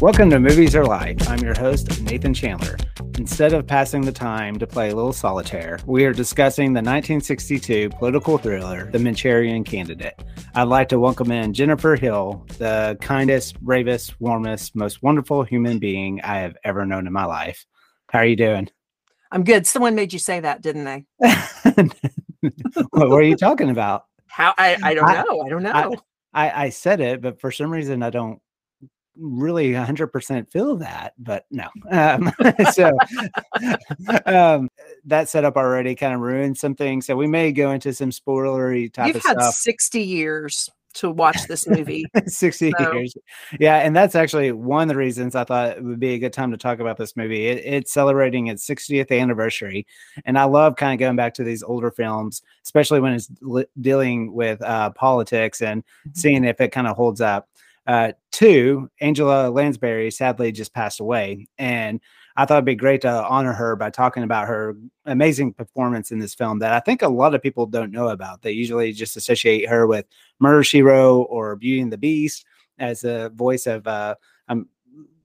Welcome to Movies Are Life. I'm your host, Nathan Chandler. Instead of passing the time to play a little solitaire, we are discussing the 1962 political thriller, The Manchurian Candidate. I'd like to welcome in Jennifer Hill, the kindest, bravest, warmest, most wonderful human being I have ever known in my life. How are you doing? I'm good. Someone made you say that, didn't they? What were you talking about? How? I don't know. I said it, but for some reason, I don't really 100% feel that, but no. That setup already kind of ruined something. So we may go into some spoilery type of stuff. You've had 60 years to watch this movie. 60 years. Yeah. And that's actually one of the reasons I thought it would be a good time to talk about this movie. It's celebrating its 60th anniversary. And I love kind of going back to these older films, especially when it's dealing with politics and seeing if it kind of holds up. Two, Angela Lansbury sadly just passed away, and I thought it'd be great to honor her by talking about her amazing performance in this film that I think a lot of people don't know about. They usually just associate her with Murder She Wrote or Beauty and the Beast as the voice of the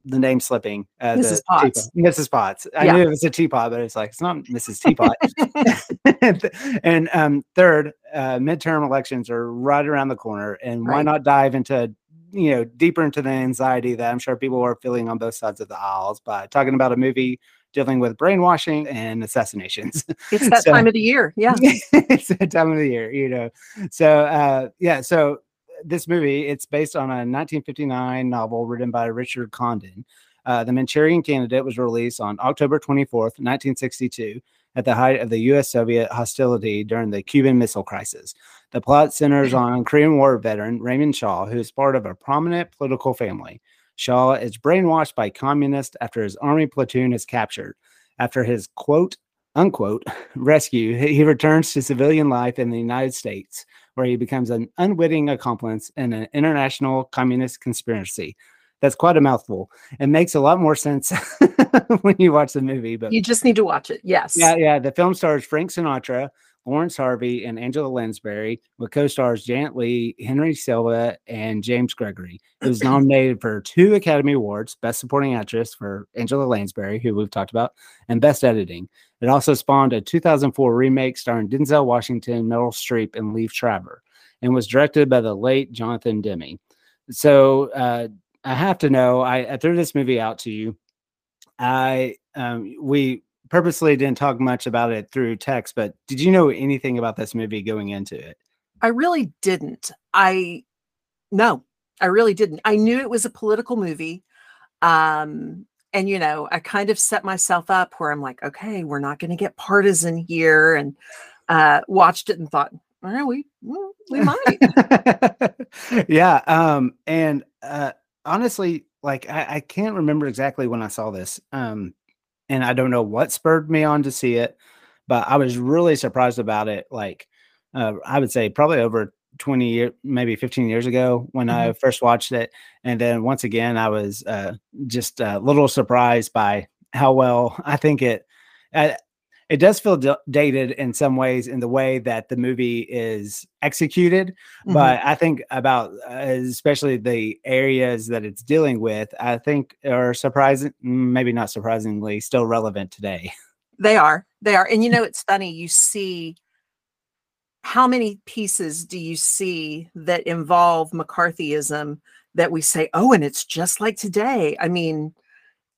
name slipping. Mrs. Potts. Mrs. Potts. I knew it was a teapot, but it's like, it's not Mrs. Teapot. And third, midterm elections are right around the corner, and why not dive into deeper into the anxiety that I'm sure people are feeling on both sides of the aisles by talking about a movie dealing with brainwashing and assassinations. It's that time of the year. Yeah. It's that time of the year, So, so this movie, it's based on a 1959 novel written by Richard Condon. The Manchurian Candidate was released on October 24th, 1962, at the height of the U.S.-Soviet hostility during the Cuban Missile Crisis. The plot centers on Korean War veteran Raymond Shaw, who is part of a prominent political family. Shaw is brainwashed by communists after his army platoon is captured. After his quote, unquote, rescue, he returns to civilian life in the United States, where he becomes an unwitting accomplice in an international communist conspiracy. That's quite a mouthful. It makes a lot more sense when you watch the movie, but you just need to watch it. Yes. Yeah. The film stars Frank Sinatra, Lawrence Harvey, and Angela Lansbury, with co-stars Janet Leigh, Henry Silva, and James Gregory. It was nominated for 2 Academy Awards, Best Supporting Actress for Angela Lansbury, who we've talked about, and Best Editing. It also spawned a 2004 remake starring Denzel Washington, Meryl Streep, and Leif Traver, and was directed by the late Jonathan Demme. So, I have to know, I threw this movie out to you. We purposely didn't talk much about it through text, but did you know anything about this movie going into it? I really didn't. I really didn't. I knew it was a political movie. And, I kind of set myself up where I'm like, okay, we're not going to get partisan here, and watched it and thought, well, we might. Yeah. Honestly, I can't remember exactly when I saw this, and I don't know what spurred me on to see it, but I was really surprised about it. I would say probably over 20 years, maybe 15 years ago when I first watched it. And then once again, I was just a little surprised by how well I think it does feel dated in some ways in the way that the movie is executed, but I think about especially the areas that it's dealing with, I think are surprising, maybe not surprisingly, still relevant today. They are. And it's funny, you see how many pieces do you see that involve McCarthyism that we say, oh, and it's just like today. I mean,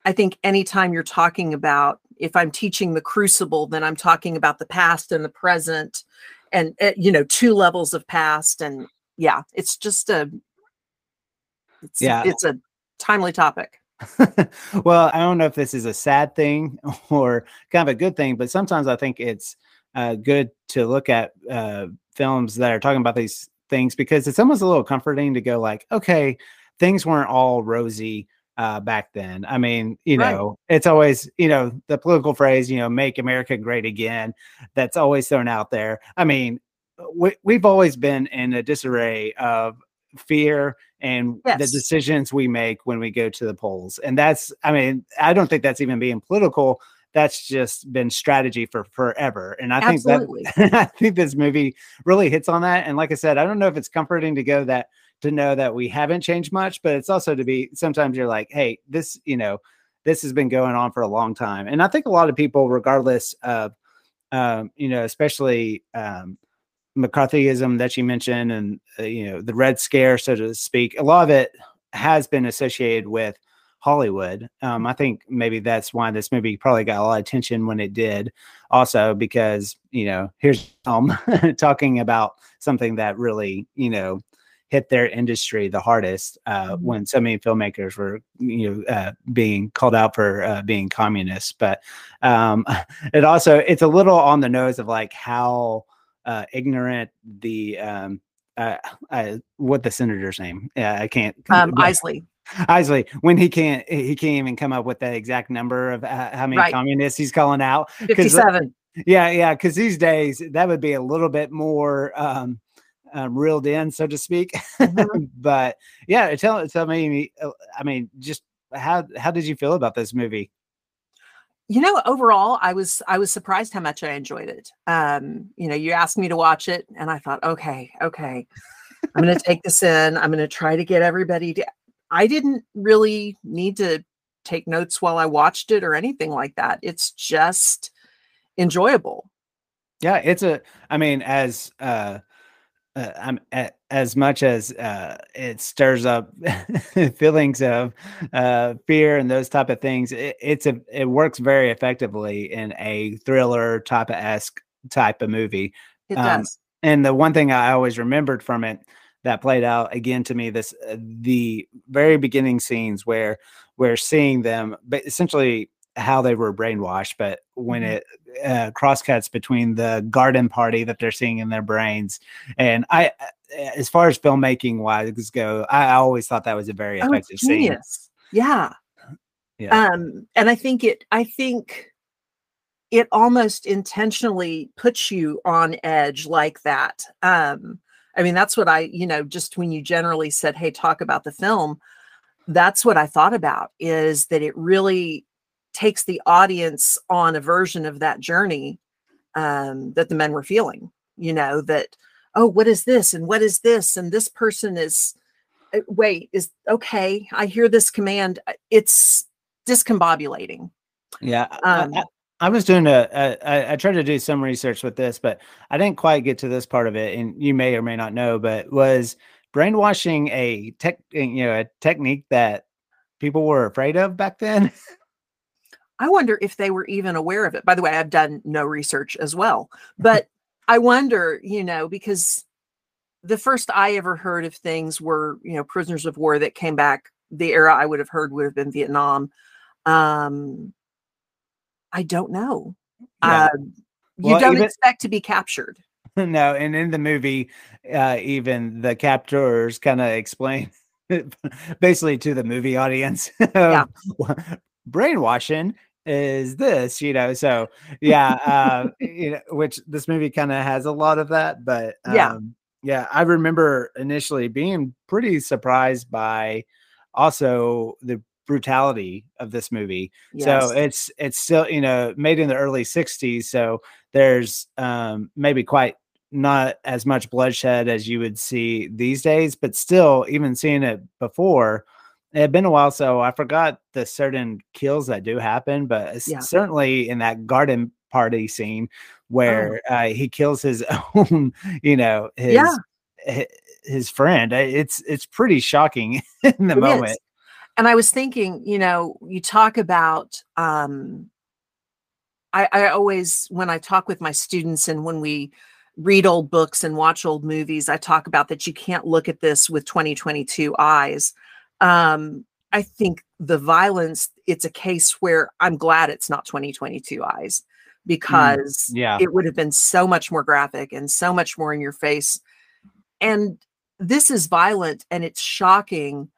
I think anytime you're talking about, if I'm teaching The Crucible, then I'm talking about the past and the present and, 2 levels of past. And yeah, it's just it's a timely topic. Well, I don't know if this is a sad thing or kind of a good thing, but sometimes I think it's good to look at films that are talking about these things, because it's almost a little comforting to go like, okay, things weren't all rosy back then. I mean, it's always, the political phrase, make America great again. That's always thrown out there. I mean, we've always been in a disarray of fear and the decisions we make when we go to the polls. And that's, I mean, I don't think that's even being political. That's just been strategy for forever. And I think that, I think this movie really hits on that. And like I said, I don't know if it's comforting to go that, to know that we haven't changed much, but it's also to be, sometimes you're like, hey, this, you know, this has been going on for a long time. And I think a lot of people, regardless of, you know, especially McCarthyism that you mentioned and, you know, the Red Scare, so to speak, a lot of it has been associated with Hollywood. I think maybe that's why this movie probably got a lot of attention when it did, also because, you know, here's talking about something that really, you know, hit their industry the hardest when so many filmmakers were, you know, being called out for being communists. But it also, it's a little on the nose of like how ignorant the what the senator's name? I can't. Isley, when he can't even come up with that exact number of how many communists he's calling out. 57. Yeah. Because these days that would be a little bit more reeled in, so to speak. Mm-hmm. But yeah, tell me. I mean, just how did you feel about this movie? You know, overall, I was surprised how much I enjoyed it. You know, you asked me to watch it, and I thought, okay, I'm going to take this in. I'm going to try to get everybody to. I didn't really need to take notes while I watched it or anything like that. It's just enjoyable. Yeah. As much as it stirs up feelings of fear and those type of things, it works very effectively in a thriller type of movie. It does. And the one thing I always remembered from it that played out again to me, this the very beginning scenes where we're seeing them, but essentially how they were brainwashed. But when it crosscuts between the garden party that they're seeing in their brains, and I, as far as filmmaking wise go, I always thought that was a very effective scene. Yeah. And I think it almost intentionally puts you on edge like that. I mean, that's what I, you know, just when you generally said, hey, talk about the film, that's what I thought about, is that it really takes the audience on a version of that journey that the men were feeling, you know, that, oh, what is this? And what is this? And this person is, okay, I hear this command. It's discombobulating. Yeah. I was doing I tried to do some research with this, but I didn't quite get to this part of it. And you may or may not know, but was brainwashing a technique that people were afraid of back then? I wonder if they were even aware of it. By the way, I've done no research as well, but I wonder, you know, because the first I ever heard of things were, you know, prisoners of war that came back. The era I would have heard would have been Vietnam. I don't know. Yeah. You don't expect to be captured. No. And in the movie, even the captors kind of explain basically to the movie audience. Yeah. Brainwashing is this, you know? So yeah. You know, which this movie kind of has a lot of that, but yeah, I remember initially being pretty surprised by also the brutality of this movie. Yes. So it's still, you know, made in the early 60s, so there's maybe quite not as much bloodshed as you would see these days, but still, even seeing it before, it had been a while, so I forgot the certain kills that do happen, but certainly in that garden party scene where he kills his own, you know, his friend, it's pretty shocking in the moment. Is. And I was thinking, you know, you talk about, I always, when I talk with my students and when we read old books and watch old movies, I talk about that you can't look at this with 2022 eyes. I think the violence, it's a case where I'm glad it's not 2022 eyes, because it would have been so much more graphic and so much more in your face. And this is violent and it's shocking,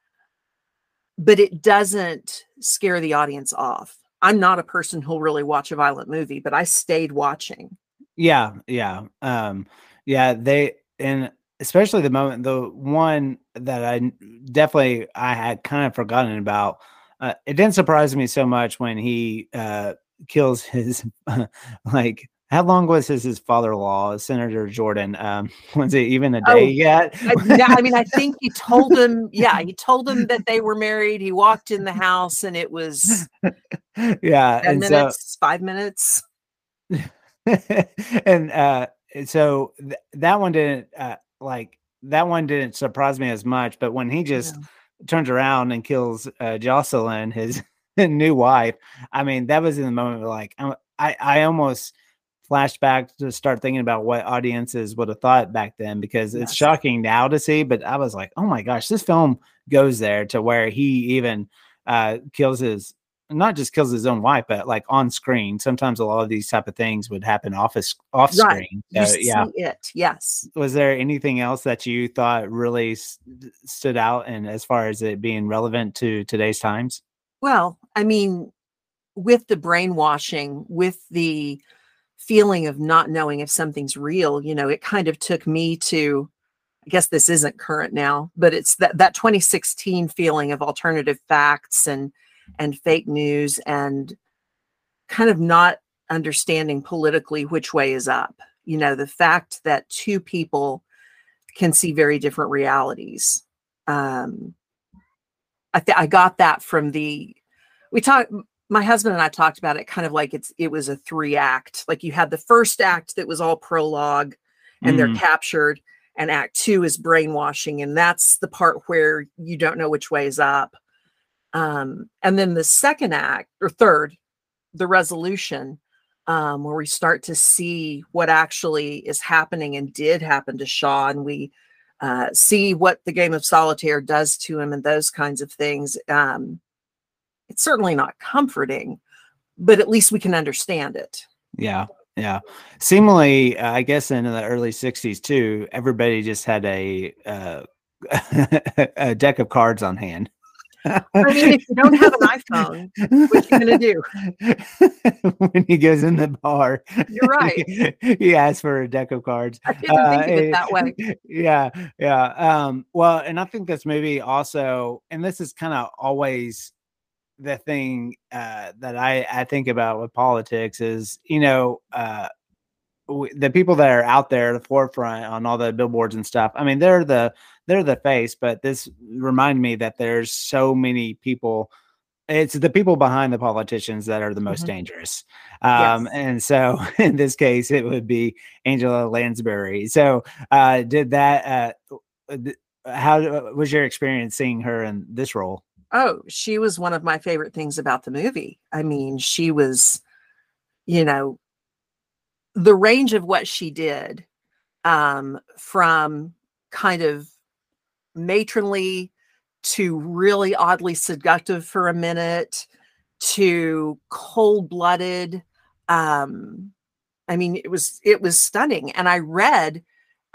but it doesn't scare the audience off. I'm not a person who'll really watch a violent movie, but I stayed watching. Yeah. And especially the moment, the one that I had kind of forgotten about, it didn't surprise me so much when he kills his, like How long was his father-in-law, Senator Jordan? Was it even a day yet? I think he told him. Yeah, he told him that they were married. He walked in the house, and it was 5 minutes. And so that one didn't surprise me as much. But when he just turns around and kills Jocelyn, his new wife, I mean, that was in the moment where, like, I almost flashed back to start thinking about what audiences would have thought back then, because it's shocking now to see. But I was like, oh my gosh, this film goes there to where he even not just kills his own wife, but like on screen. Sometimes a lot of these type of things would happen off screen. So, yes. Was there anything else that you thought really stood out, and as far as it being relevant to today's times? Well, I mean, with the brainwashing, with the feeling of not knowing if something's real, you know, it kind of took me to, I guess this isn't current now, but it's that 2016 feeling of alternative facts and fake news, and kind of not understanding politically which way is up. You know, the fact that two people can see very different realities. I got that from my husband and I talked about it kind of like it was a 3-act. Like, you had the first act that was all prologue and they're captured, and act 2 is brainwashing. And that's the part where you don't know which way is up. And then the second act, or third, the resolution, where we start to see what actually is happening and did happen to Shaw, and we see what the game of solitaire does to him and those kinds of things. It's certainly not comforting, but at least we can understand it. Yeah. Yeah. Seemingly, I guess in the early 60s too, everybody just had a deck of cards on hand. I mean, if you don't have an iPhone, what are you going to do? When he goes in the bar, you're right. He asks for a deck of cards. I didn't think of it that way. Yeah, yeah. Well, and I think this movie also, and this is kind of always the thing that I think about with politics is, you know, the people that are out there at the forefront on all the billboards and stuff. I mean, they're the face, but this reminded me that there's so many people. It's the people behind the politicians that are the most dangerous. And so in this case, it would be Angela Lansbury. So did that, how was your experience seeing her in this role? Oh, she was one of my favorite things about the movie. I mean, she was, you know, the range of what she did, from kind of matronly to really oddly seductive for a minute to cold-blooded. I mean, it was stunning. And I read,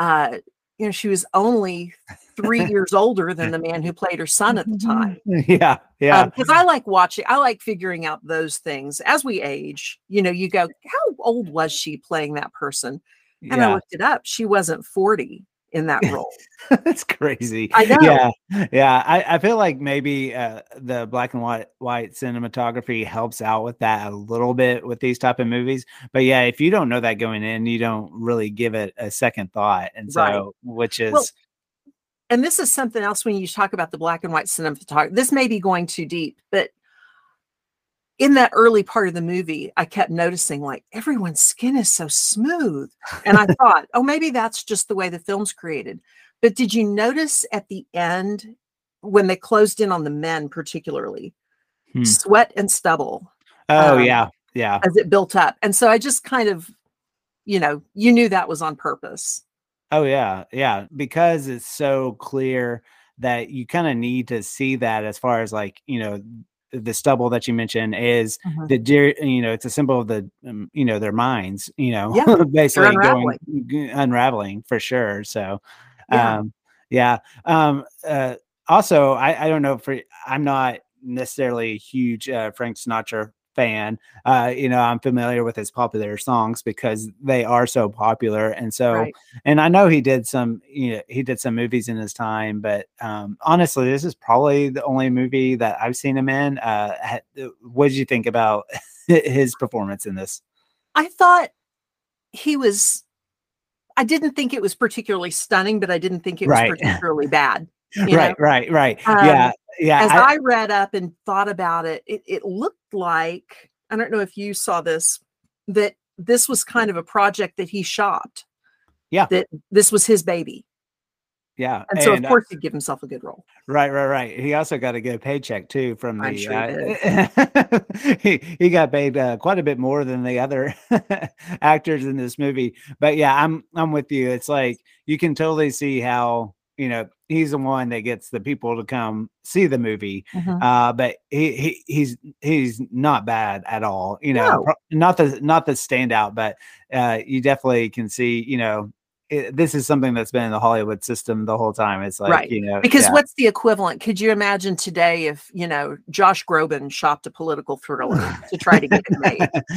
you know, she was only 3 years older than the man who played her son at the time. Yeah. Yeah. Because I like figuring out those things as we age. You know, you go, how old was she playing that person? And I looked it up. She wasn't 40 in that role. That's crazy. I know. Yeah. Yeah. I feel like maybe the black and white cinematography helps out with that a little bit with these type of movies. But yeah, if you don't know that going in, you don't really give it a second thought. And so, which is. Well, and this is something else when you talk about the black and white cinematography. This may be going too deep, but in that early part of the movie, I kept noticing, like, everyone's skin is so smooth. And I thought, oh, maybe that's just the way the film's created. But did you notice at the end, when they closed in on the men particularly, sweat and stubble? Oh, yeah. Yeah. As it built up. And so I just kind of, you know, you knew that was on purpose. Oh, yeah. Yeah. Because it's so clear that you kind of need to see that, as far as, like, you know, the stubble that you mentioned is the, you know, it's a symbol of the, you know, their minds, you know, basically unraveling for sure. So, also, I don't know I'm not necessarily a huge Frank Sinatra fan. You know, I'm familiar with his popular songs because they are so popular. And so, and I know he did some movies in his time, but honestly, this is probably the only movie that I've seen him in. What did you think about his performance in this? I thought he was, I didn't think it was particularly stunning, but I didn't think it was particularly bad. Right. As I read up and thought about it, it looked like, I don't know if you saw this, that this was kind of a project that he shopped. Yeah. That this was his baby. Yeah. And so, of course, he'd give himself a good role. Right. He also got a good paycheck, too, from the... he got paid quite a bit more than the other actors in this movie. But, yeah, I'm with you. It's like you can totally see how, you know, he's the one that gets the people to come see the movie. Mm-hmm. But he's not bad at all. You know, not the standout, but you definitely can see, you know, this is something that's been in the Hollywood system the whole time. It's like, you know, because what's the equivalent? Could you imagine today if, you know, Josh Groban shopped a political thriller to try to get it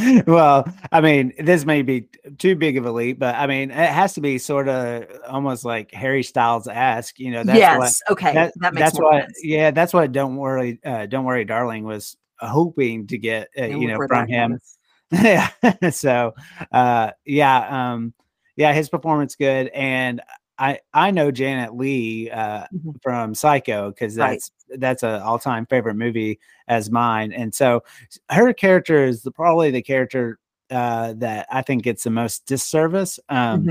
made? Well, I mean, this may be too big of a leap, but I mean, it has to be sort of almost like Harry Styles-esque, you know? That's that makes sense. That's why Don't Worry, Darling was hoping to get, you know, from him. Yeah. So, yeah, his performance good, and I know Janet Leigh from Psycho, because that's an all-time favorite movie as mine, and so her character is probably the character that I think gets the most disservice. You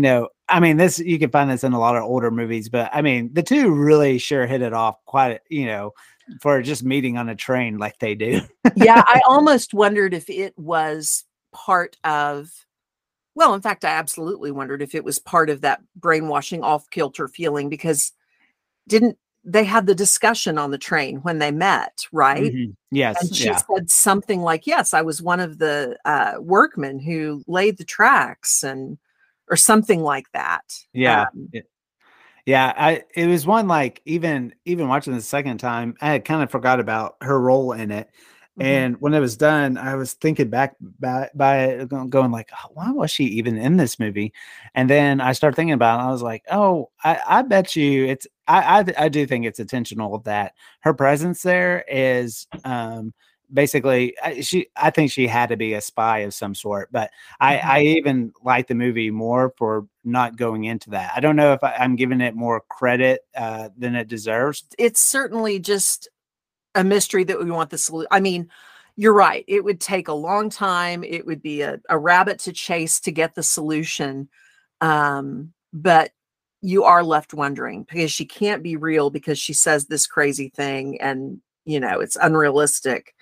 know, I mean, this, you can find this in a lot of older movies, but I mean, the two really sure hit it off quite, you know, for just meeting on a train like they do. Yeah, I almost wondered if it was part of. Well, in fact, I absolutely wondered if it was part of that brainwashing off-kilter feeling, because didn't they have the discussion on the train when they met, right? Mm-hmm. Yes. And she said something like, yes, I was one of the workmen who laid the tracks, and or something like that. Yeah. It was one, like, even watching the second time, I had kind of forgot about her role in it. Mm-hmm. And when it was done, I was thinking back by it, going like, oh, why was she even in this movie? And then I started thinking about it. And I was like, oh, I bet you it's, I do think it's intentional that her presence there is basically, I think she had to be a spy of some sort. But I even like the movie more for not going into that. I don't know if I'm giving it more credit than it deserves. It's certainly just a mystery that we want the solution. I mean, you're right. It would take a long time. It would be a rabbit to chase to get the solution. But you are left wondering, because she can't be real, because she says this crazy thing and, you know, it's unrealistic.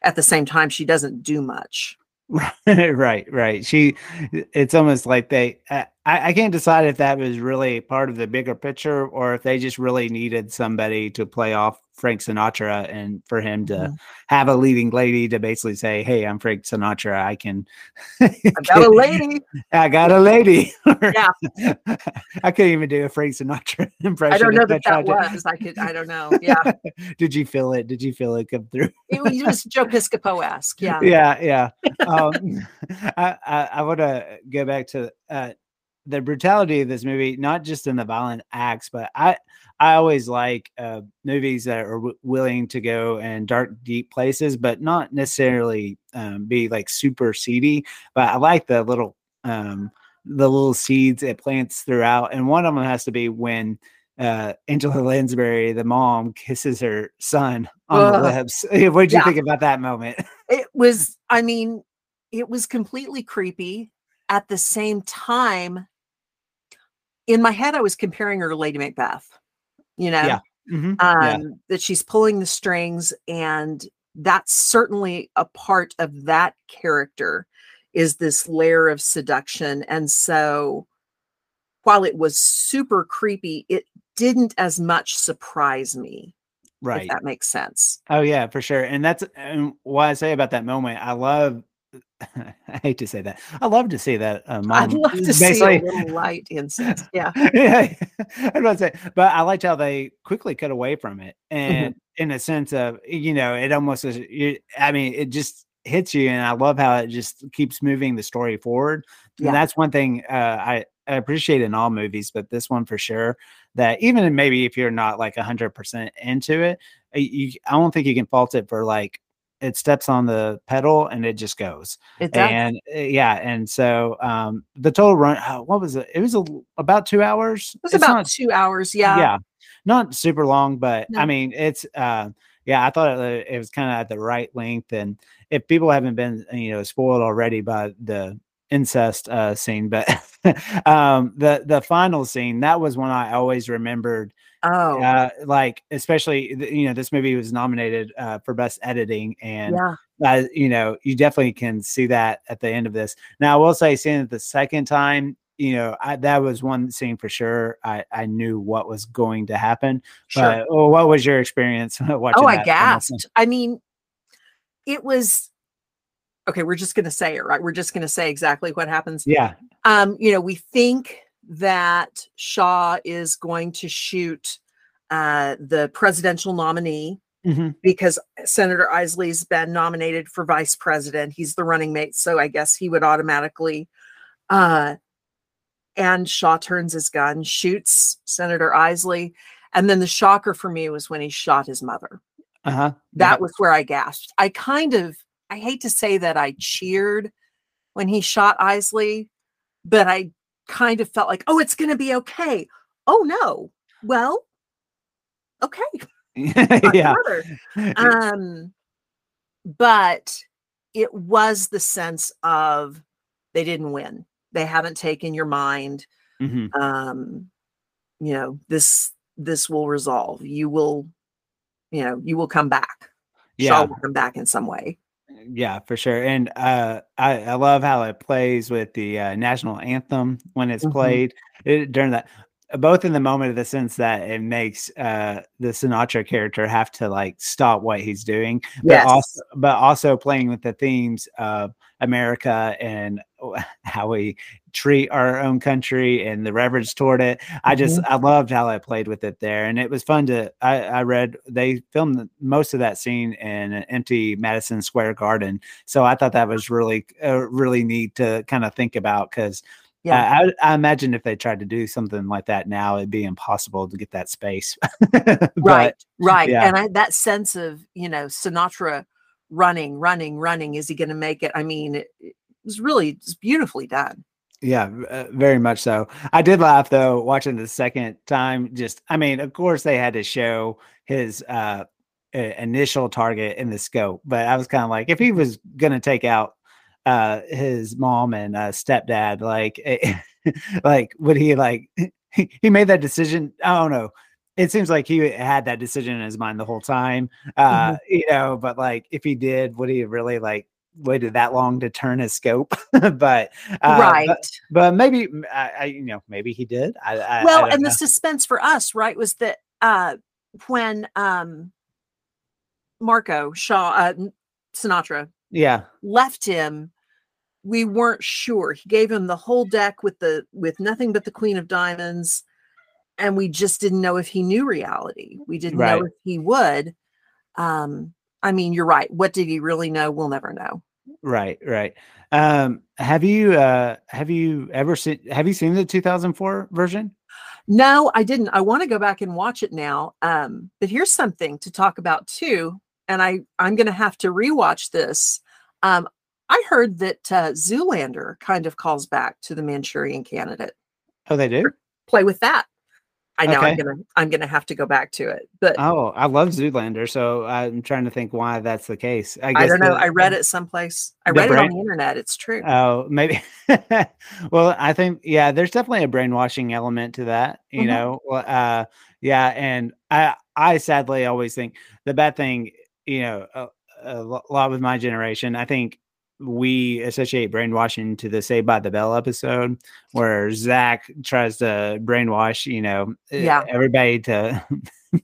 At the same time, she doesn't do much. Right. It's almost like they, I can't decide if that was really part of the bigger picture or if they just really needed somebody to play off Frank Sinatra and for him to have a leading lady to basically say, hey, I'm Frank Sinatra. I got a lady. Yeah. I couldn't even do a Frank Sinatra impression. I don't know that was. I don't know. Yeah. Did you feel it come through? It was Joe Piscopo-esque. Yeah. Yeah. I want to go back to the brutality of this movie, not just in the violent acts, but I always like movies that are willing to go in dark, deep places, but not necessarily be like super seedy. But I like the little seeds it plants throughout. And one of them has to be when Angela Lansbury, the mom, kisses her son on the lips. What did you think about that moment? It was completely creepy. At the same time, in my head, I was comparing her to Lady Macbeth, you know, that she's pulling the strings. And that's certainly a part of that character, is this layer of seduction. And so while it was super creepy, it didn't as much surprise me. Right. If that makes sense. Oh, yeah, for sure. And that's why I say about that moment. I hate to say that. I love to see that. I'd love to see a little light incense. Yeah. I was about to say, but I liked how they quickly cut away from it. And in a sense of, you know, it almost is, it just hits you. And I love how it just keeps moving the story forward. Yeah. And that's one thing I appreciate in all movies, but this one for sure, that even maybe if you're not like 100% into it, I don't think you can fault it for like, it steps on the pedal and it just goes. It does. And yeah. And so the total run, what was it? It was about 2 hours. It was about 2 hours. Yeah. Yeah. Not super long, but no. I mean, it's, yeah, I thought it was kind of at the right length. And if people haven't been, spoiled already by the incest scene, but the final scene, that was one I always remembered. Oh, like, especially, this movie was nominated for best editing, and, you definitely can see that at the end of this. Now, I will say, seeing it the second time, that was one scene for sure. I knew what was going to happen. Sure. But, what was your experience watching? Oh, I gasped. I mean, it was okay. We're just going to say it, right? We're just going to say exactly what happens. Yeah. We think that Shaw is going to shoot the presidential nominee, mm-hmm. because Senator Isley's been nominated for vice president. He's the running mate, so I guess he would automatically. And Shaw turns his gun, shoots Senator Isley, and then the shocker for me was when he shot his mother. Uh-huh. That was where I gasped. I hate to say that I cheered when he shot Isley, but I kind of felt like, oh, it's going to be okay. Oh no. Well, okay. Yeah. But it was the sense of they didn't win. They haven't taken your mind. Mm-hmm. This will resolve. You will come back. Yeah. Shaw will come back in some way. Yeah, for sure. And I love how it plays with the national anthem when it's mm-hmm. played during that, both in the moment of the sense that it makes the Sinatra character have to like stop what he's doing, yes. but also playing with the themes of America and how we treat our own country and the reverence toward it. I loved how I played with it there, and it was fun to. I read they filmed most of that scene in an empty Madison Square Garden, so I thought that was really really neat to kind of think about, because yeah, I imagine if they tried to do something like that now, it'd be impossible to get that space. But, right, yeah. And that sense of Sinatra running. Is he going to make it? I mean, it was really beautifully done. Yeah, very much so. I did laugh though watching the second time. Just, I mean, of course they had to show his initial target in the scope, but I was kind of like, if he was going to take out his mom and stepdad, like, would he like? He made that decision. I don't know. It seems like he had that decision in his mind the whole time, mm-hmm. But like, if he did, would he really like waited that long to turn his scope? But, right. But maybe, maybe he did. I don't know. The suspense for us, right, was that, when, Marco Shaw, Sinatra, yeah, left him, we weren't sure. He gave him the whole deck with nothing but the Queen of Diamonds. And we just didn't know if he knew reality. We didn't know if he would. I mean, you're right. What did he really know? We'll never know. Right. Have you seen the 2004 version? No, I didn't. I want to go back and watch it now. But here's something to talk about too. And I'm going to have to rewatch this. I heard that Zoolander kind of calls back to The Manchurian Candidate. Oh, they do? Play with that. I know. Okay. I'm gonna have to go back to it. But I love Zoolander, so I'm trying to think why that's the case. I don't know. I read it someplace. I read it on the internet. It's true. Oh, maybe. Well, I think there's definitely a brainwashing element to that. Mm-hmm. And I sadly always think the bad thing. A lot with my generation, I think. We associate brainwashing to the Saved by the Bell episode where Zach tries to brainwash, everybody to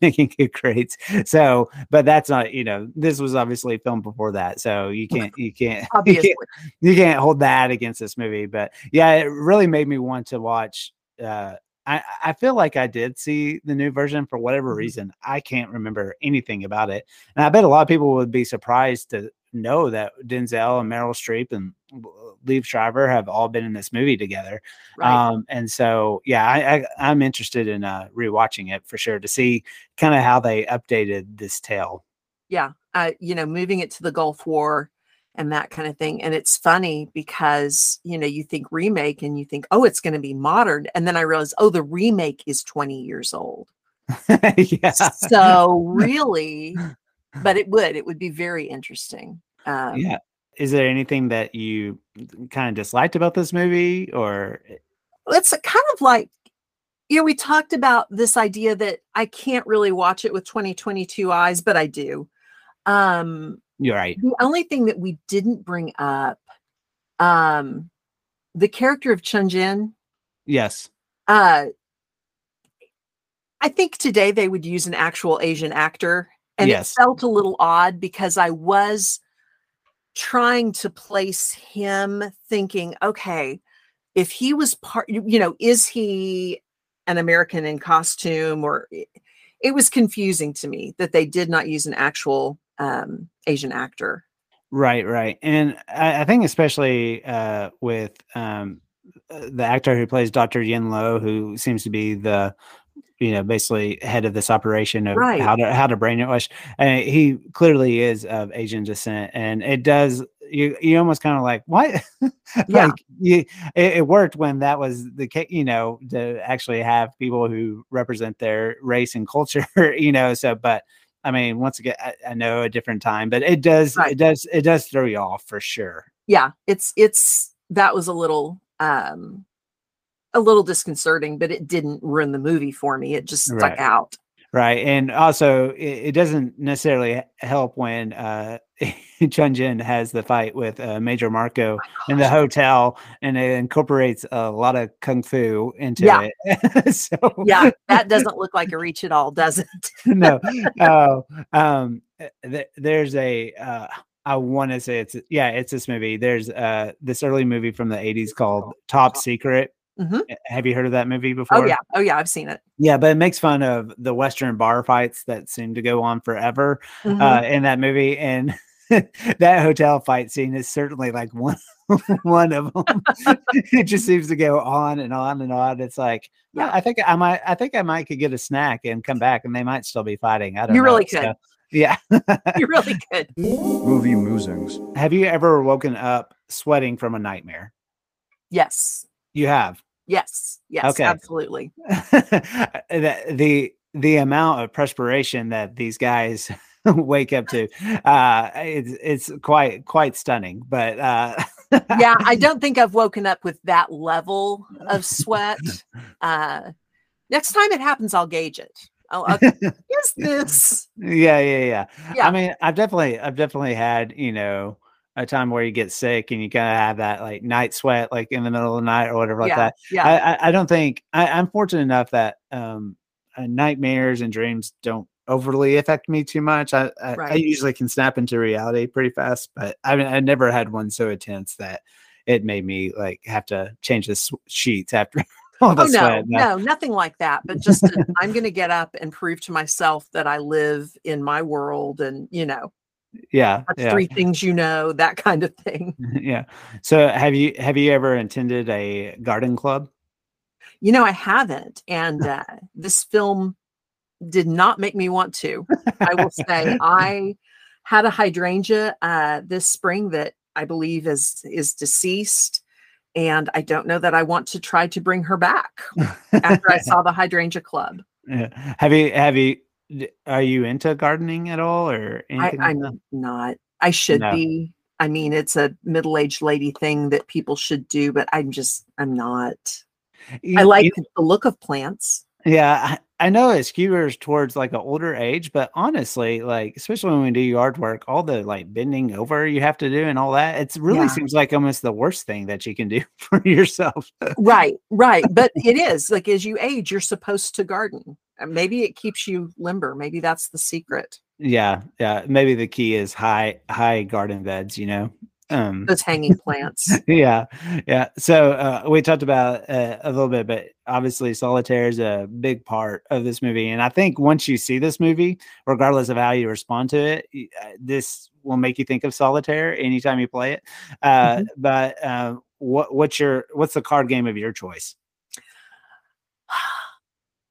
making good grades. So, but that's not, this was obviously filmed before that. So you can't hold that against this movie. But yeah, it really made me want to watch, I feel like I did see the new version for whatever reason. I can't remember anything about it. And I bet a lot of people would be surprised to know that Denzel and Meryl Streep and Liev Schreiber have all been in this movie together. Right. And so, I'm interested in rewatching it for sure to see kind of how they updated this tale. Yeah. you know, moving it to the Gulf War and that kind of thing. And it's funny because, you know, you think remake and you think, oh, it's going to be modern. And then I realized, oh, the remake is 20 years old. Yeah. So really, but it would be very interesting. Yeah. Is there anything that you kind of disliked about this movie, or? It's kind of like, you know, we talked about this idea that I can't really watch it with 2022 eyes, but I do. You're right. The only thing that we didn't bring up, the character of Chun Jin. Yes. I think today they would use an actual Asian actor, and yes, it felt a little odd because I was trying to place him, thinking, okay, if he was part, you know, is he an American in costume? Or it was confusing to me that they did not use an actual Asian actor. Right. And I think especially with the actor who plays Dr. Yin Lo, who seems to be the, you know, basically head of this operation of right, how to brainwash. He clearly is of Asian descent, and it does, you almost kind of like, what? Yeah. Like it worked when that was the case, you know, to actually have people who represent their race and culture, you know, so, but I mean, once again, I know a different time, but it does, right, it does throw you off for sure. Yeah. That was a little disconcerting, but it didn't ruin the movie for me. It just stuck out. Right. And also it doesn't necessarily help when Chun Jin has the fight with Major Marco in the hotel, and it incorporates a lot of kung fu into it. So, yeah, that doesn't look like a reach at all, does it? No. There's a I want to say it's this movie. There's this early movie from the 80s called Top Secret. Mm-hmm. Have you heard of that movie before? Oh yeah, I've seen it. Yeah, but it makes fun of the Western bar fights that seem to go on forever in that movie, and that hotel fight scene is certainly like one of them. It just seems to go on and on and on. It's like, yeah, I think I might could get a snack and come back, and they might still be fighting. I don't know. You really could. So, yeah, you really could. Movie musings. Have you ever woken up sweating from a nightmare? Yes. You have? Yes, okay. Absolutely. The amount of perspiration that these guys wake up to, it's quite stunning. But yeah, I don't think I've woken up with that level of sweat. Next time it happens, I'll gauge it. Is this? Yeah. I mean, I've definitely had, you know, a time where you get sick and you kind of have that like night sweat, like in the middle of the night or whatever, like that. Yeah. I don't think I'm fortunate enough that nightmares and dreams don't overly affect me too much. I usually can snap into reality pretty fast, but I mean, I never had one so intense that it made me like have to change the sheets after all the sweat. No, nothing like that. But just I'm going to get up and prove to myself that I live in my world, and, you know, three things, you know, that kind of thing. Yeah. So have you ever attended a garden club? You know, I haven't. And this film did not make me want to. I will say I had a hydrangea this spring that I believe is deceased. And I don't know that I want to try to bring her back after I saw the hydrangea club. Yeah. Are you into gardening at all, or anything? I'm not. I should be. I mean, it's a middle-aged lady thing that people should do, but I'm not. I like the look of plants. Yeah, I know it skewers towards like an older age, but honestly, like, especially when we do yard work, all the like bending over you have to do and all that, it really seems like almost the worst thing that you can do for yourself. Right. But it is like, as you age, you're supposed to garden. Maybe it keeps you limber. Maybe that's the secret. Yeah. Maybe the key is high garden beds, you know, those hanging plants. Yeah. So we talked about a little bit, but obviously solitaire is a big part of this movie. And I think once you see this movie, regardless of how you respond to it, this will make you think of solitaire anytime you play it. But what's the card game of your choice?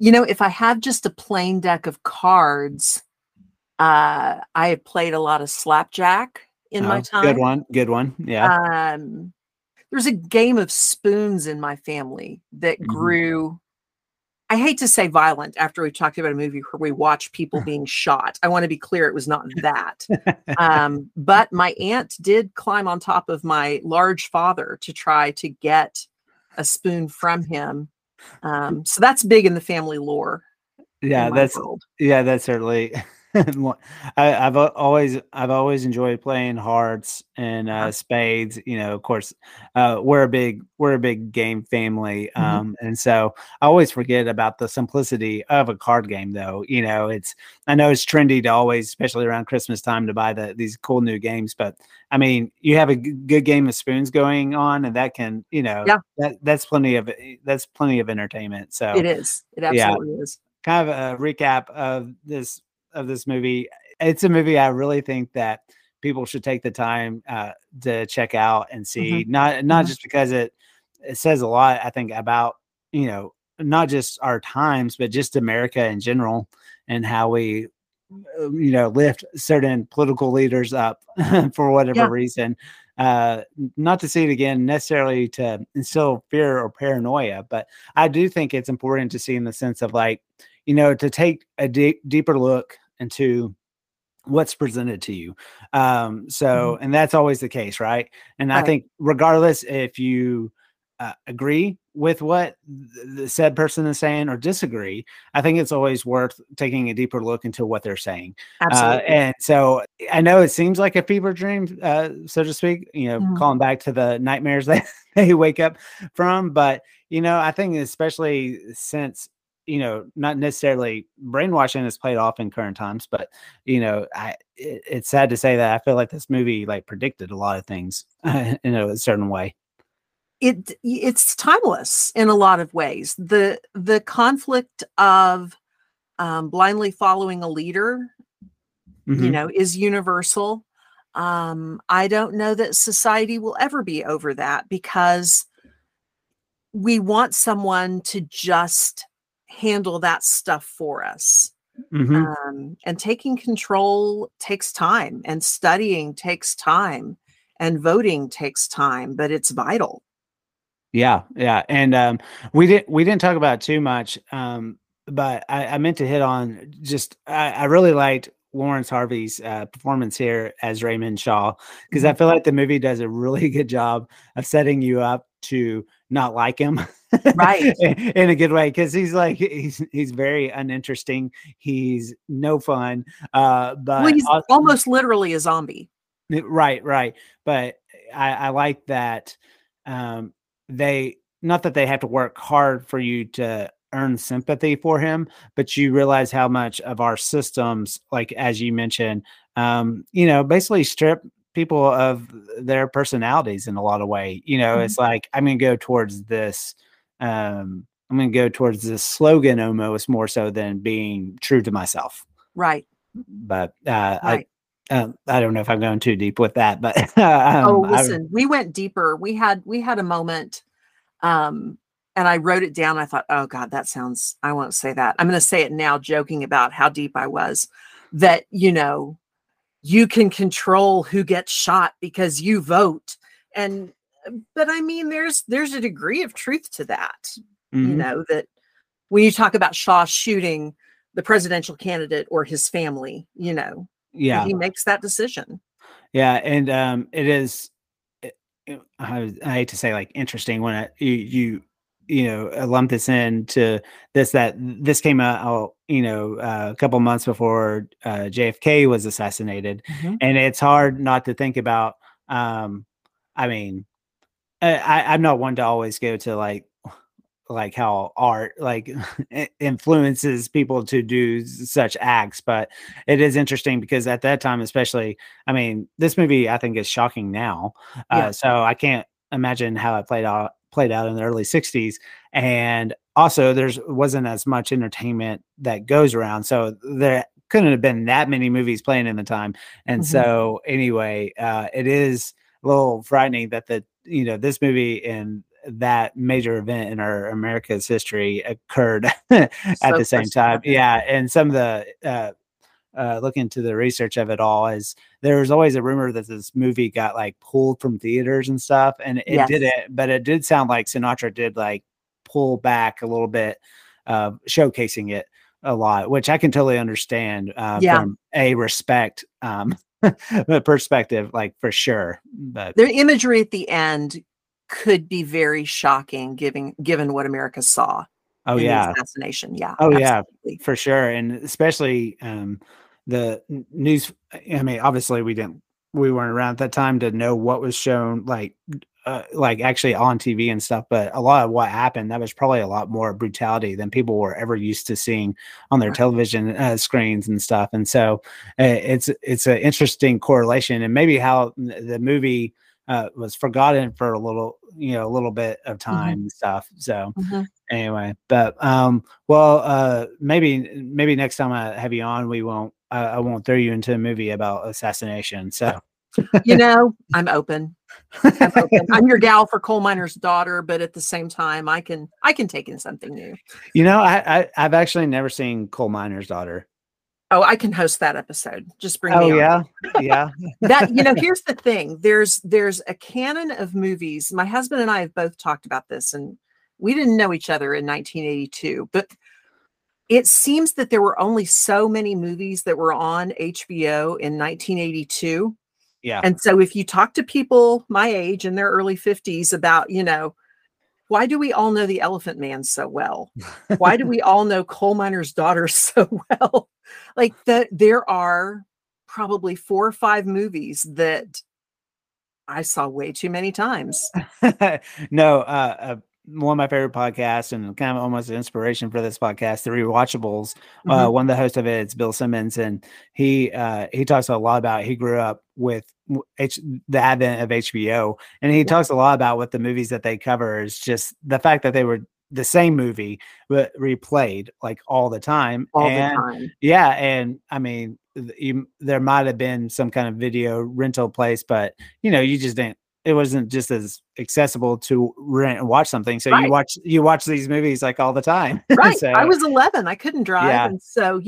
You know, if I have just a plain deck of cards, I have played a lot of slapjack in my time. Good one. Good one. Yeah. There's a game of spoons in my family that grew. I hate to say violent after we talked about a movie where we watch people being shot. I want to be clear. It was not that. But my aunt did climb on top of my large father to try to get a spoon from him. So that's big in the family lore. Yeah. That's certainly. I've always enjoyed playing hearts and spades. You know, of course, we're a big game family, and so I always forget about the simplicity of a card game. Though, you know, I know it's trendy to always, especially around Christmas time, to buy these cool new games. But I mean, you have a good game of spoons going on, and that can, you know, that's plenty of entertainment. So it is. It absolutely is. Kind of a recap of this movie. It's a movie I really think that people should take the time to check out and see, not just because it says a lot, I think, about, you know, not just our times, but just America in general and how we, you know, lift certain political leaders up for whatever reason. Not to see it again necessarily to instill fear or paranoia, but I do think it's important to see in the sense of, like, you know, to take a deeper look into what's presented to you. And that's always the case, right? And I think regardless if you agree with what the said person is saying or disagree, I think it's always worth taking a deeper look into what they're saying. Absolutely. And so I know it seems like a fever dream, so to speak, you know, calling back to the nightmares that they wake up from. But, you know, I think especially since, you know, not necessarily brainwashing is played off in current times, but, you know, it's sad to say that I feel like this movie, like, predicted a lot of things in a certain way. It's timeless in a lot of ways. The conflict of blindly following a leader, you know, is universal. I don't know that society will ever be over that, because we want someone to just handle that stuff for us. And taking control takes time, and studying takes time, and voting takes time, but it's vital. Yeah. And we didn't talk about too much, but I meant to hit on just, I really liked Lawrence Harvey's performance here as Raymond Shaw, because I feel like the movie does a really good job of setting you up to not like him, right? in a good way, because he's like, he's very uninteresting. He's no fun. But he's almost literally a zombie. Right. But I like that not that they have to work hard for you to earn sympathy for him, but you realize how much of our systems, like, as you mentioned, you know, basically strip people of their personalities in a lot of way. You know, it's like, I'm going to go towards this, slogan almost, more so than being true to myself. Right. But, I don't know if I'm going too deep with that, but we went deeper. We had a moment, and I wrote it down. I thought, oh God, I won't say that. I'm going to say it now, joking about how deep I was, that, you know, you can control who gets shot because you vote. But I mean, there's a degree of truth to that, you know, that when you talk about Shaw shooting the presidential candidate or his family, you know, he makes that decision. Yeah. And it is, I hate to say, like, interesting when you lump this into this came out, you know, a couple months before JFK was assassinated. And it's hard not to think about, I mean, I'm not one to always go to like how art, like, influences people to do such acts, but it is interesting because at that time, especially, I mean, this movie I think is shocking now. So I can't imagine how it played out in the early 60s. And also wasn't as much entertainment that goes around. So there couldn't have been that many movies playing in the time. And so anyway, it is a little frightening that this movie and that major event in our America's history occurred at the same time. Yeah. And some of the look into the research of it all, is there was always a rumor that this movie got like pulled from theaters and stuff, and it didn't, but it did sound like Sinatra did like pull back a little bit, showcasing it a lot, which I can totally understand from a respect perspective, like for sure. But their imagery at the end could be very shocking, given what America saw. Oh yeah, assassination. Yeah. Oh absolutely. Yeah, for sure, and especially the news. I mean, obviously we weren't around at that time to know what was shown, like actually on TV and stuff. But a lot of what happened, that was probably a lot more brutality than people were ever used to seeing on their television screens and stuff. And so it's an interesting correlation, and maybe how the movie was forgotten for a little bit of time and stuff. So anyway, but maybe next time I have you on, I won't throw you into a movie about assassination. So I'm open. I'm your gal for Coal Miner's Daughter, but at the same time, I can take in something new. I've actually never seen Coal Miner's Daughter. Oh, I can host that episode. Just bring me on. Oh, yeah. Yeah. Here's the thing. There's a canon of movies. My husband and I have both talked about this, and we didn't know each other in 1982, but it seems that there were only so many movies that were on HBO in 1982. Yeah. And so if you talk to people my age in their early 50s about, why do we all know The Elephant Man so well? Why do we all know Coal Miner's Daughter so well? Like there are probably 4 or 5 movies that I saw way too many times. No, one of my favorite podcasts and kind of almost an inspiration for this podcast, The Rewatchables. One of the hosts of it is Bill Simmons, and he talks a lot about he grew up with the advent of HBO, and he talks a lot about what the movies that they cover is just the fact that they were the same movie but replayed like all the time. Yeah, and I mean, there might have been some kind of video rental place, but you just didn't. It wasn't just as accessible to rent and watch something. So you watch these movies like all the time. Right. So, I was 11. I couldn't drive, and so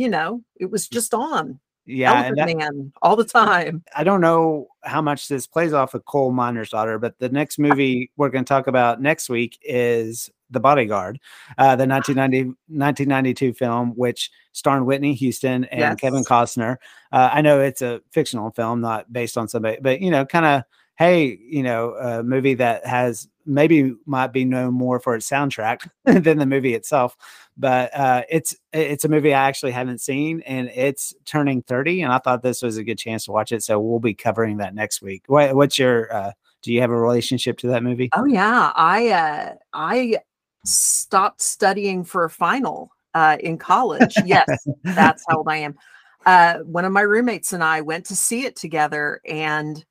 it was just on. Yeah, Man all the time. I don't know how much this plays off of Coal Miner's Daughter, but the next movie we're going to talk about next week is The Bodyguard, the 1992 film, which starred Whitney Houston and Kevin Costner. I know it's a fictional film, not based on somebody, but kind of, a movie that has maybe might be known more for its soundtrack than the movie itself. But it's a movie I actually haven't seen, and it's turning 30, and I thought this was a good chance to watch it. So we'll be covering that next week. What's your do you have a relationship to that movie? Oh yeah, I stopped studying for a final in college. Yes, that's how old I am. One of my roommates and I went to see it together, and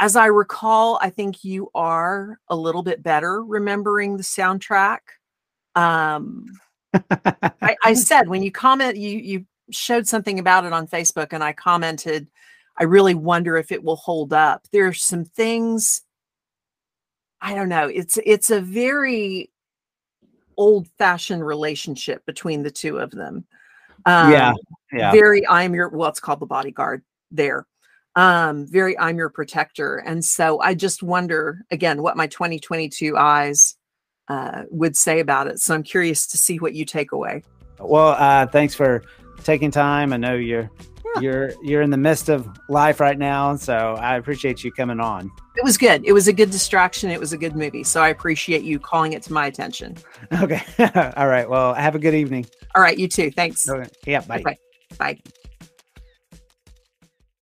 as I recall, I think you are a little bit better remembering the soundtrack. I said, when you comment, you showed something about it on Facebook, and I commented, I really wonder if it will hold up. There's some things, I don't know. It's a very old-fashioned relationship between the two of them. Very, it's called The Bodyguard there. Very I'm Your Protector. And so I just wonder again what my 2022 eyes would say about it. So I'm curious to see what you take away. Well, thanks for taking time. I know you're in the midst of life right now, so I appreciate you coming on. It was good. It was a good distraction. It was a good movie. So I appreciate you calling it to my attention. Okay. All right. Well, have a good evening. All right, you too. Thanks. Okay. Yeah, bye. Bye.